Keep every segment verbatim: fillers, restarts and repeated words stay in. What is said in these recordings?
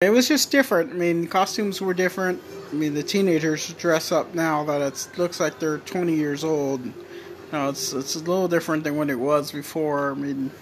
It was just different. I mean, costumes were different. I mean, the teenagers dress up now that it looks like they're twenty years old. You know, it's it's a little different than what it was before. I mean,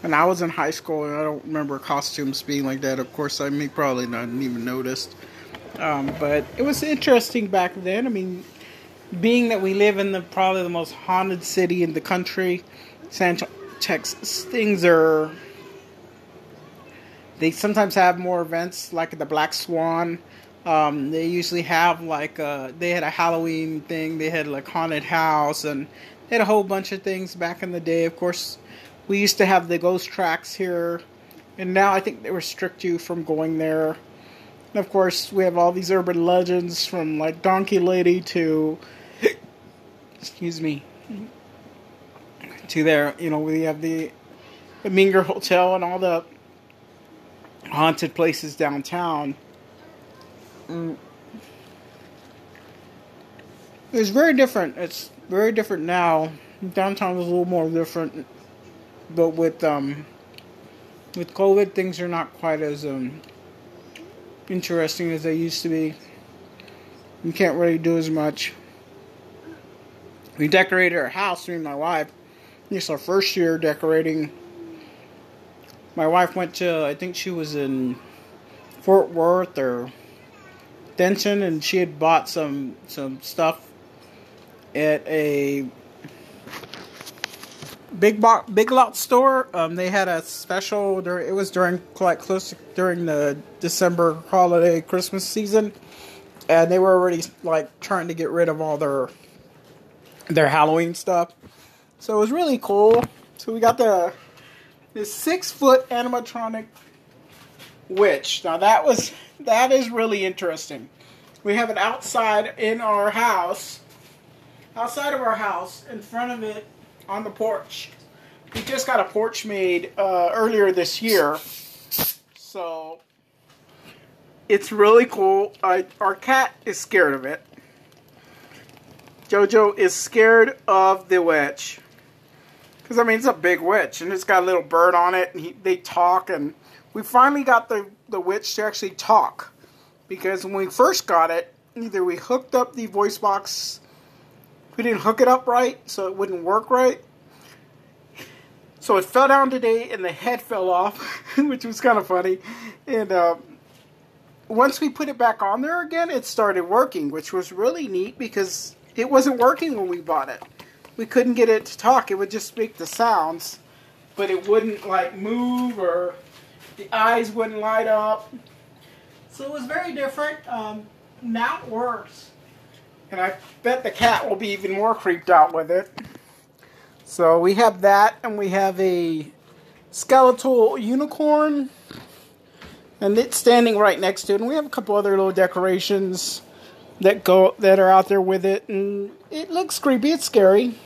when I was in high school, I don't remember costumes being like that. Of course, I mean, probably not even noticed. Um, but it was interesting back then. I mean, being that we live in the probably the most haunted city in the country, Central Texas, things are... They sometimes have more events, like the Black Swan. Um, they usually have, like, a, they had a Halloween thing. They had, like, haunted house. And they had a whole bunch of things back in the day. Of course, we used to have the ghost tracks here. And now I think they restrict you from going there. And, of course, we have all these urban legends from, like, Donkey Lady to... excuse me. To there, you know, we have the, the Minger Hotel and all the haunted places downtown. Mm. It's very different. It's very different now. Downtown is a little more different, but with um, with COVID, things are not quite as um interesting as they used to be. You can't really do as much. We decorated our house, me and my wife. It's our first year decorating. My wife went to, I think she was in Fort Worth or Denton, and she had bought some some stuff at a big box, big lot store. Um, they had a special. It was during like close to, during the December holiday Christmas season, and they were already like trying to get rid of all their their Halloween stuff. So it was really cool. So we got the. This six-foot animatronic witch. Now that was that is really interesting. We have it outside in our house, outside of our house, in front of it on the porch. We just got a porch made uh, earlier this year, so it's really cool. I, our cat is scared of it. Jojo is scared of the witch. Because, I mean, it's a big witch, and it's got a little bird on it, and he, they talk, and we finally got the, the witch to actually talk. Because when we first got it, either we hooked up the voice box, we didn't hook it up right, so it wouldn't work right. So it fell down today, and the head fell off, which was kind of funny. And um, once we put it back on there again, it started working, which was really neat, because it wasn't working when we bought it. We couldn't get it to talk. It would just make the sounds, but it wouldn't, like, move, or the eyes wouldn't light up. So it was very different. Um, now it works. And I bet the cat will be even more creeped out with it. So we have that, and we have a skeletal unicorn. And it's standing right next to it. And we have a couple other little decorations that go that are out there with it. And it looks creepy. It's scary.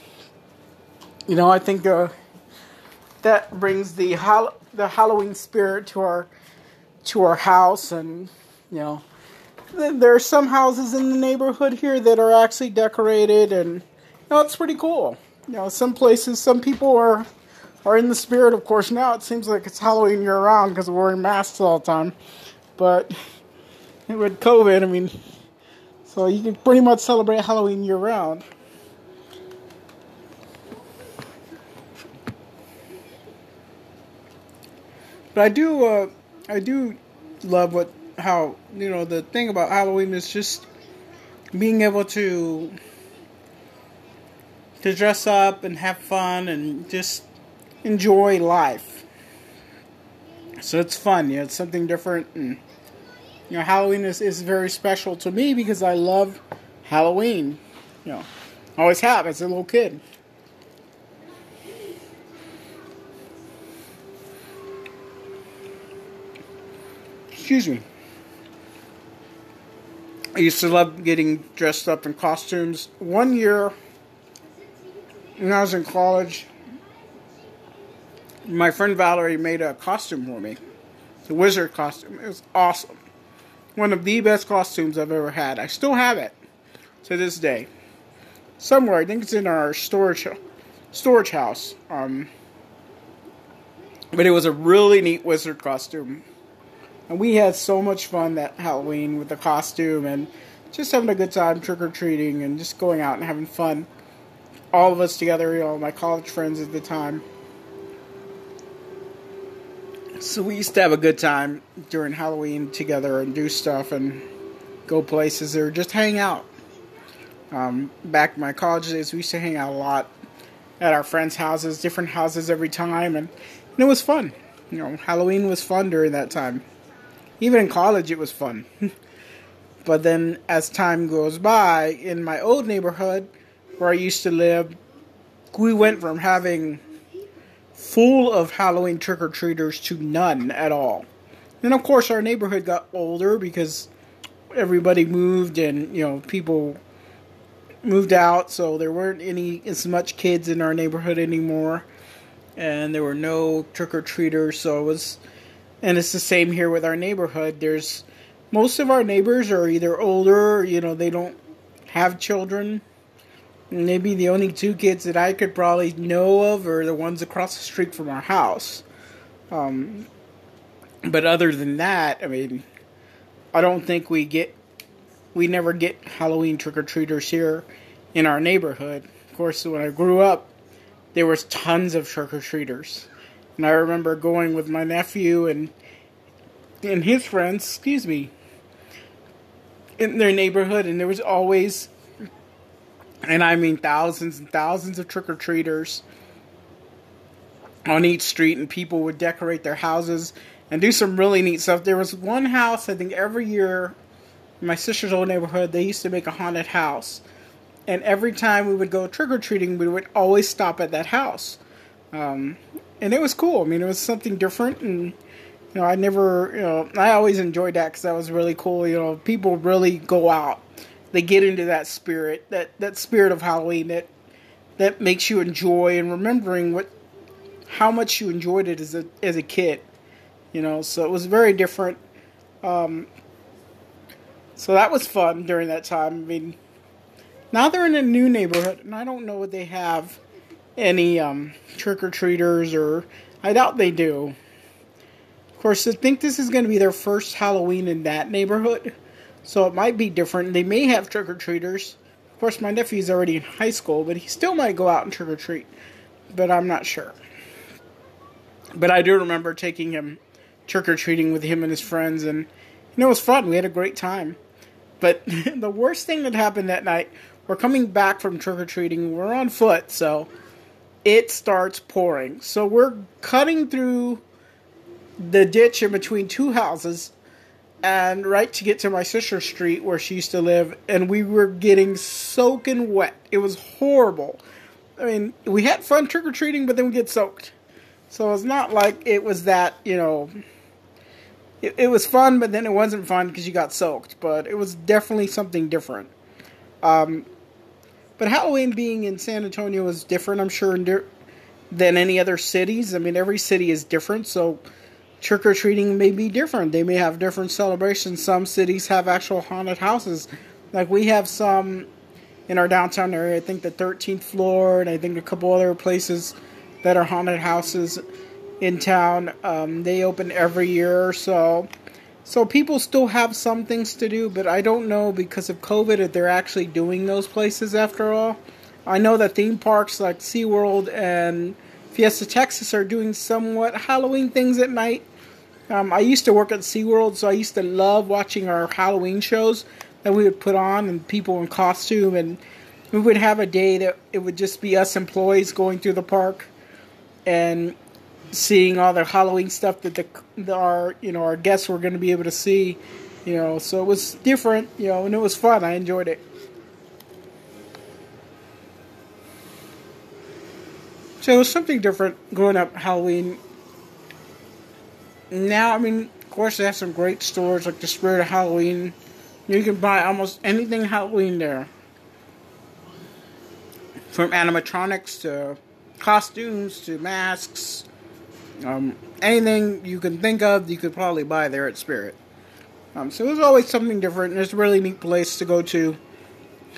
You know, I think uh, that brings the hol- the Halloween spirit to our to our house, and you know, th- there are some houses in the neighborhood here that are actually decorated, and you know, it's pretty cool. You know, some places, some people are are in the spirit. Of course, now it seems like it's Halloween year round because we're wearing masks all the time. But with COVID, I mean, so you can pretty much celebrate Halloween year round. But I do, uh, I do love what, how, you know, the thing about Halloween is just being able to, to dress up and have fun and just enjoy life. So it's fun, you know, it's something different. And, you know, Halloween is, is very special to me because I love Halloween. You know, I always have as a little kid. Excuse me. I used to love getting dressed up in costumes. One year, when I was in college, my friend Valerie made a costume for me. The wizard costume. It was awesome. One of the best costumes I've ever had. I still have it to this day. Somewhere, I think it's in our storage storage house. Um, but it was a really neat wizard costume. And we had so much fun that Halloween with the costume and just having a good time trick-or-treating and just going out and having fun. All of us together, you know, my college friends at the time. So we used to have a good time during Halloween together and do stuff and go places or just hang out. Um, back in my college days, we used to hang out a lot at our friends' houses, different houses every time, and, and it was fun. You know, Halloween was fun during that time. Even in college, it was fun. But then, as time goes by, in my old neighborhood, where I used to live, we went from having full of Halloween trick-or-treaters to none at all. And, of course, our neighborhood got older because everybody moved and, you know, people moved out, so there weren't any as much kids in our neighborhood anymore. And there were no trick-or-treaters, so it was... And it's the same here with our neighborhood. There's... Most of our neighbors are either older, you know, they don't have children. Maybe the only two kids that I could probably know of are the ones across the street from our house. Um, but other than that, I mean, I don't think we get, we never get Halloween trick-or-treaters here in our neighborhood. Of course, when I grew up, there was tons of trick-or-treaters. And I remember going with my nephew and, and his friends, excuse me, in their neighborhood, and there was always, and I mean thousands and thousands of trick-or-treaters on each street, and people would decorate their houses and do some really neat stuff. There was one house, I think every year, in my sister's old neighborhood, they used to make a haunted house, and every time we would go trick-or-treating, we would always stop at that house, um, and it was cool. I mean, it was something different, and you know, I never, you know, I always enjoyed that because that was really cool. You know, people really go out. They get into that spirit, that, that spirit of Halloween that that makes you enjoy and remembering what how much you enjoyed it as a as a kid. You know, so it was very different. Um, so that was fun during that time. I mean, now they're in a new neighborhood, and I don't know if they have any um, trick-or-treaters, or I doubt they do. Of course, I think this is going to be their first Halloween in that neighborhood, so it might be different. They may have trick-or-treaters. Of course, my nephew's already in high school, but he still might go out and trick-or-treat, but I'm not sure. But I do remember taking him trick-or-treating with him and his friends, and you know, it was fun. We had a great time. But the worst thing that happened that night, we're coming back from trick-or-treating. We're on foot, so it starts pouring. So we're cutting through the ditch in between two houses and right to get to my sister's street where she used to live, and we were getting soaking wet. It was horrible. I mean, we had fun trick-or-treating, but then we get soaked. So it's not like it was that, you know, it, it was fun, but then it wasn't fun because you got soaked, but it was definitely something different. Um, but Halloween being in San Antonio is different, I'm sure, than any other cities. I mean, every city is different, so trick-or-treating may be different. They may have different celebrations. Some cities have actual haunted houses. Like we have some in our downtown area. I think the thirteenth floor, and I think a couple other places that are haunted houses in town. Um, they open every year or so. So people still have some things to do, but I don't know because of COVID if they're actually doing those places after all. I know that theme parks like SeaWorld and Fiesta Texas are doing somewhat Halloween things at night. Um, I used to work at SeaWorld, so I used to love watching our Halloween shows that we would put on, and people in costume, and we would have a day that it would just be us employees going through the park and seeing all the Halloween stuff that the, the our you know our guests were going to be able to see, you know. So it was different, you know, and it was fun. I enjoyed it. So it was something different growing up Halloween. Now, I mean, of course, they have some great stores like the Spirit of Halloween. You can buy almost anything Halloween there. From animatronics to costumes to masks. Um, anything you can think of, you could probably buy there at Spirit. Um, so it was always something different, and it's a really neat place to go to.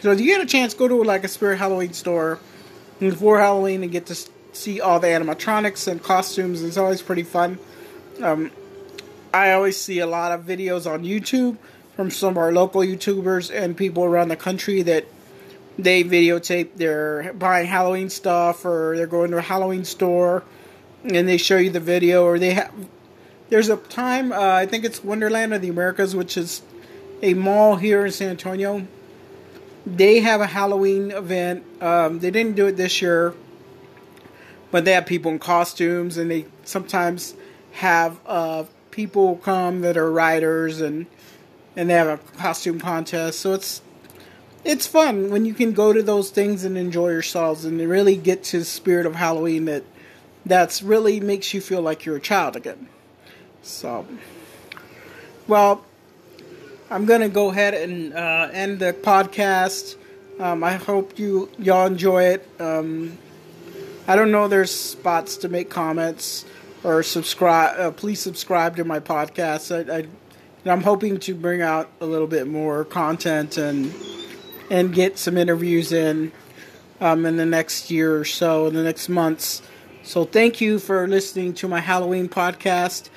So if you get a chance, go to like a Spirit Halloween store before Halloween and get to see all the animatronics and costumes. It's always pretty fun. Um, I always see a lot of videos on YouTube from some of our local YouTubers and people around the country that they videotape their buying Halloween stuff, or they're going to a Halloween store and they show you the video, or they have... There's a time, uh, I think it's Wonderland of the Americas, which is a mall here in San Antonio. They have a Halloween event. Um, they didn't do it this year, but they have people in costumes, and they sometimes have uh, people come that are writers, and and they have a costume contest. So it's it's fun when you can go to those things and enjoy yourselves and really get to the spirit of Halloween that that's really makes you feel like you're a child again. So, well, I'm going to go ahead and uh, end the podcast. Um, I hope you y'all enjoy it. Um, I don't know, there's spots to make comments or subscribe. Uh, please subscribe to my podcast. I, I, I'm hoping to bring out a little bit more content and and get some interviews in um, in the next year or so, in the next months. So thank you for listening to my Halloween podcast.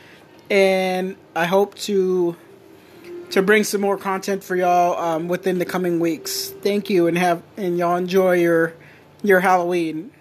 And I hope to to bring some more content for y'all um, within the coming weeks. Thank you, and have and y'all enjoy your your Halloween.